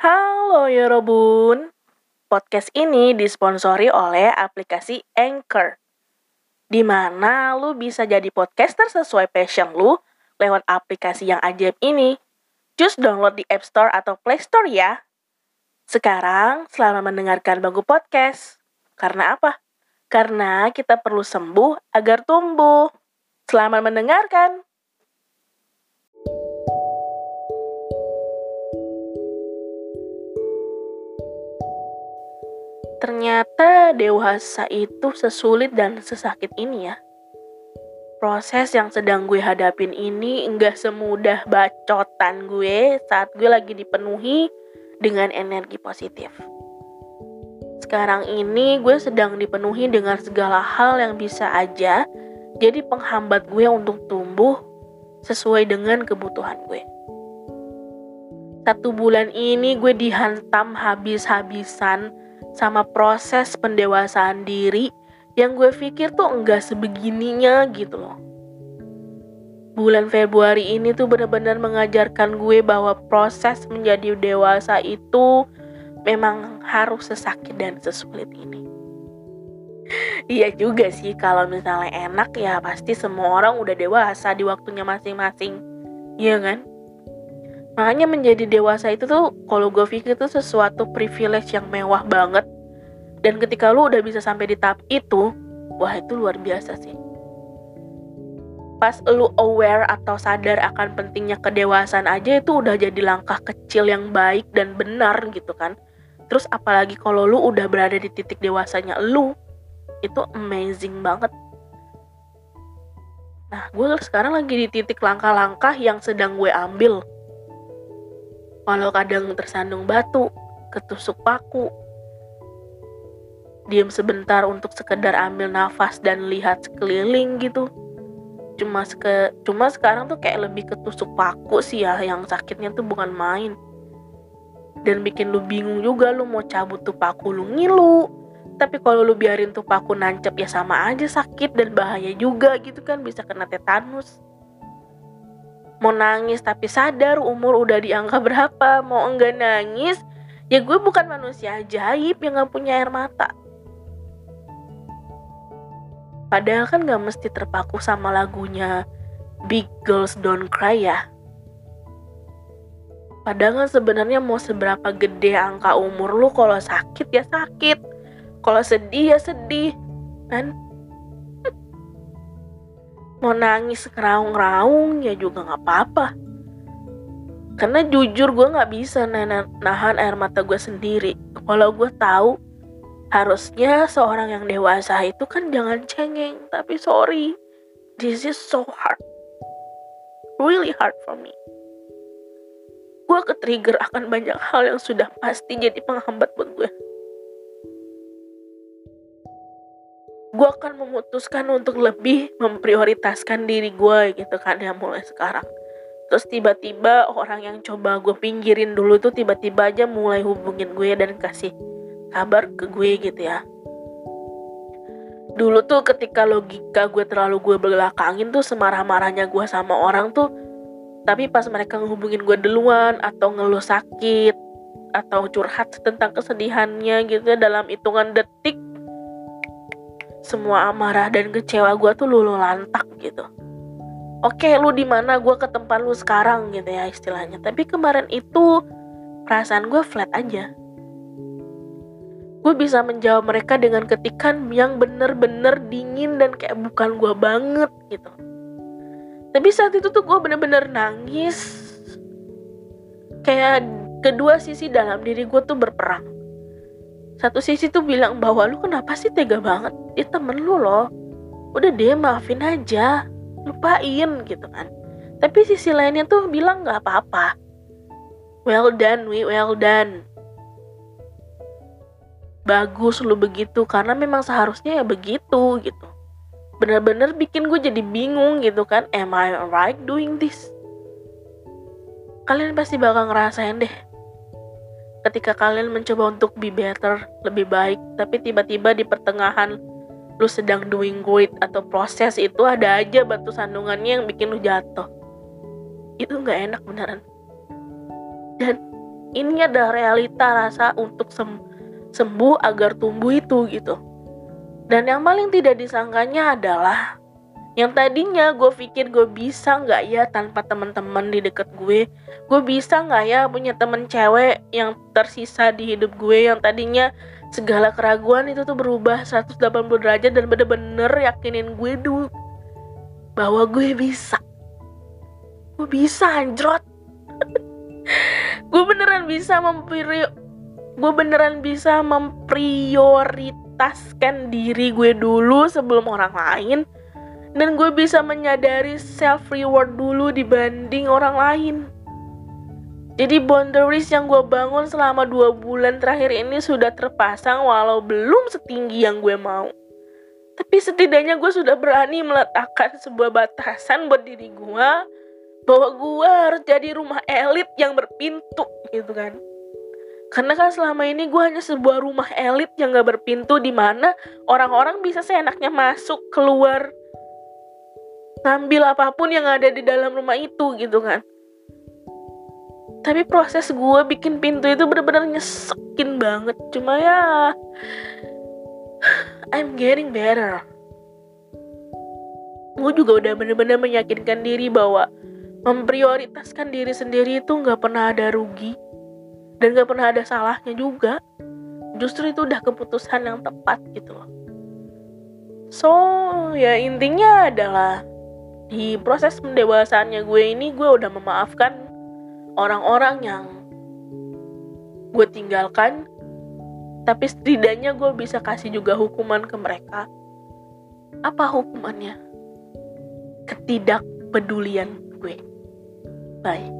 Halo Yorobun, podcast ini disponsori oleh aplikasi Anchor, di mana lu bisa jadi podcaster sesuai passion lu lewat aplikasi yang ajaib ini. Just download di App Store atau Play Store ya. Sekarang selamat mendengarkan Bangku Podcast. Karena apa? Karena kita perlu sembuh agar tumbuh. Selamat mendengarkan. Ternyata dewasa itu sesulit dan sesakit ini ya. Proses yang sedang gue hadapin ini enggak semudah bacotan gue saat gue lagi dipenuhi dengan energi positif. Sekarang ini gue sedang dipenuhi dengan segala hal yang bisa aja jadi penghambat gue untuk tumbuh sesuai dengan kebutuhan gue. 1 bulan ini gue dihantam habis-habisan sama proses pendewasaan diri yang gue pikir tuh enggak sebegininya gitu loh. Bulan Februari ini tuh benar-benar mengajarkan gue bahwa proses menjadi dewasa itu memang harus sesakit dan sesulit ini. Iya juga sih, kalau misalnya enak ya pasti semua orang udah dewasa di waktunya masing-masing, iya kan? Makanya menjadi dewasa itu tuh kalau gue pikir tuh sesuatu privilege yang mewah banget. Dan ketika lu udah bisa sampai di tahap itu, wah itu luar biasa sih. Pas lu aware atau sadar akan pentingnya kedewasaan aja itu udah jadi langkah kecil yang baik dan benar gitu kan. Terus apalagi kalau lu udah berada di titik dewasanya lu, itu amazing banget. Nah, gue sekarang lagi di titik langkah-langkah yang sedang gue ambil. Walau kadang tersandung batu, ketusuk paku, diam sebentar untuk sekedar ambil nafas dan lihat sekeliling gitu. Cuma sekarang tuh kayak lebih ketusuk paku sih ya, yang sakitnya tuh bukan main. Dan bikin lu bingung juga, lu mau cabut tuh paku lu ngilu. Tapi kalau lu biarin tuh paku nancep ya sama aja sakit dan bahaya juga gitu kan, bisa kena tetanus. Mau nangis tapi sadar umur udah di angka berapa. Mau enggak nangis, ya gue bukan manusia ajaib yang gak punya air mata. Padahal kan gak mesti terpaku sama lagunya Big Girls Don't Cry ya. Padahal kan sebenarnya mau seberapa gede angka umur lu, kalau sakit ya sakit, kalau sedih ya sedih kan. Mau nangis ngeraung-ngeraung ya juga gak apa-apa. Karena jujur gue gak bisa nahan air mata gue sendiri. Kalau gue tahu harusnya seorang yang dewasa itu kan jangan cengeng. Tapi sorry, this is so hard. Really hard for me. Gue ke-trigger akan banyak hal yang sudah pasti jadi penghambat buat gue. Gue akan memutuskan untuk lebih memprioritaskan diri gue gitu kan ya mulai sekarang. Terus tiba-tiba orang yang coba gue pinggirin dulu tuh tiba-tiba aja mulai hubungin gue dan kasih kabar ke gue gitu ya. Dulu tuh ketika logika gue terlalu gue belakangin tuh, semarah-marahnya gue sama orang tuh. Tapi pas mereka ngehubungin gue duluan atau ngeluh sakit atau curhat tentang kesedihannya gitu ya, dalam hitungan detik semua amarah dan kecewa gue tuh lulu lantak gitu. Oke, lu di mana, gue ke tempat lu sekarang gitu ya istilahnya. Tapi kemarin itu perasaan gue flat aja. Gue bisa menjawab mereka dengan ketikan yang bener-bener dingin dan kayak bukan gue banget gitu. Tapi saat itu tuh gue bener-bener nangis. Kayak kedua sisi dalam diri gue tuh berperang. Satu sisi tuh bilang bahwa lu kenapa sih tega banget, dia temen lu loh, udah deh maafin aja, lupain gitu kan. Tapi sisi lainnya tuh bilang gak apa-apa, well done we, well done, bagus lu begitu karena memang seharusnya ya begitu gitu. Bener-bener bikin gue jadi bingung gitu kan, am I right doing this? Kalian pasti bakal ngerasain deh ketika kalian mencoba untuk be better, lebih baik, tapi tiba-tiba di pertengahan lu sedang doing great atau proses itu ada aja batu sandungannya yang bikin lu jatuh. Itu gak enak beneran. Dan ini adalah realita rasa untuk sembuh agar tumbuh itu gitu. Dan yang paling tidak disangkanya adalah yang tadinya gue pikir gue bisa gak ya tanpa teman-teman di deket gue. Gue bisa gak ya punya teman cewek yang tersisa di hidup gue, yang tadinya segala keraguan itu tuh berubah 180 derajat dan bener-bener yakinin gue dulu bahwa gue bisa. Gue bisa anjrot. Gue beneran bisa memprioritaskan diri gue dulu sebelum orang lain. Dan gue bisa menyadari self-reward dulu dibanding orang lain. Jadi boundaries yang gue bangun selama 2 bulan terakhir ini sudah terpasang walau belum setinggi yang gue mau. Tapi setidaknya gue sudah berani meletakkan sebuah batasan buat diri gue. Bahwa gue harus jadi rumah elit yang berpintu gitu kan. Karena kan selama ini gue hanya sebuah rumah elit yang gak berpintu, di mana orang-orang bisa seenaknya masuk, keluar, ngambil apapun yang ada di dalam rumah itu gitu kan. Tapi proses gue bikin pintu itu benar-benar nyesekin banget. Cuma ya I'm getting better. Gue juga udah benar-benar meyakinkan diri bahwa memprioritaskan diri sendiri itu gak pernah ada rugi dan gak pernah ada salahnya juga. Justru itu udah keputusan yang tepat gitu loh. So ya intinya adalah di proses pendewasaannya gue ini, gue udah memaafkan orang-orang yang gue tinggalkan. Tapi setidaknya gue bisa kasih juga hukuman ke mereka. Apa hukumannya? Ketidakpedulian gue. Bye.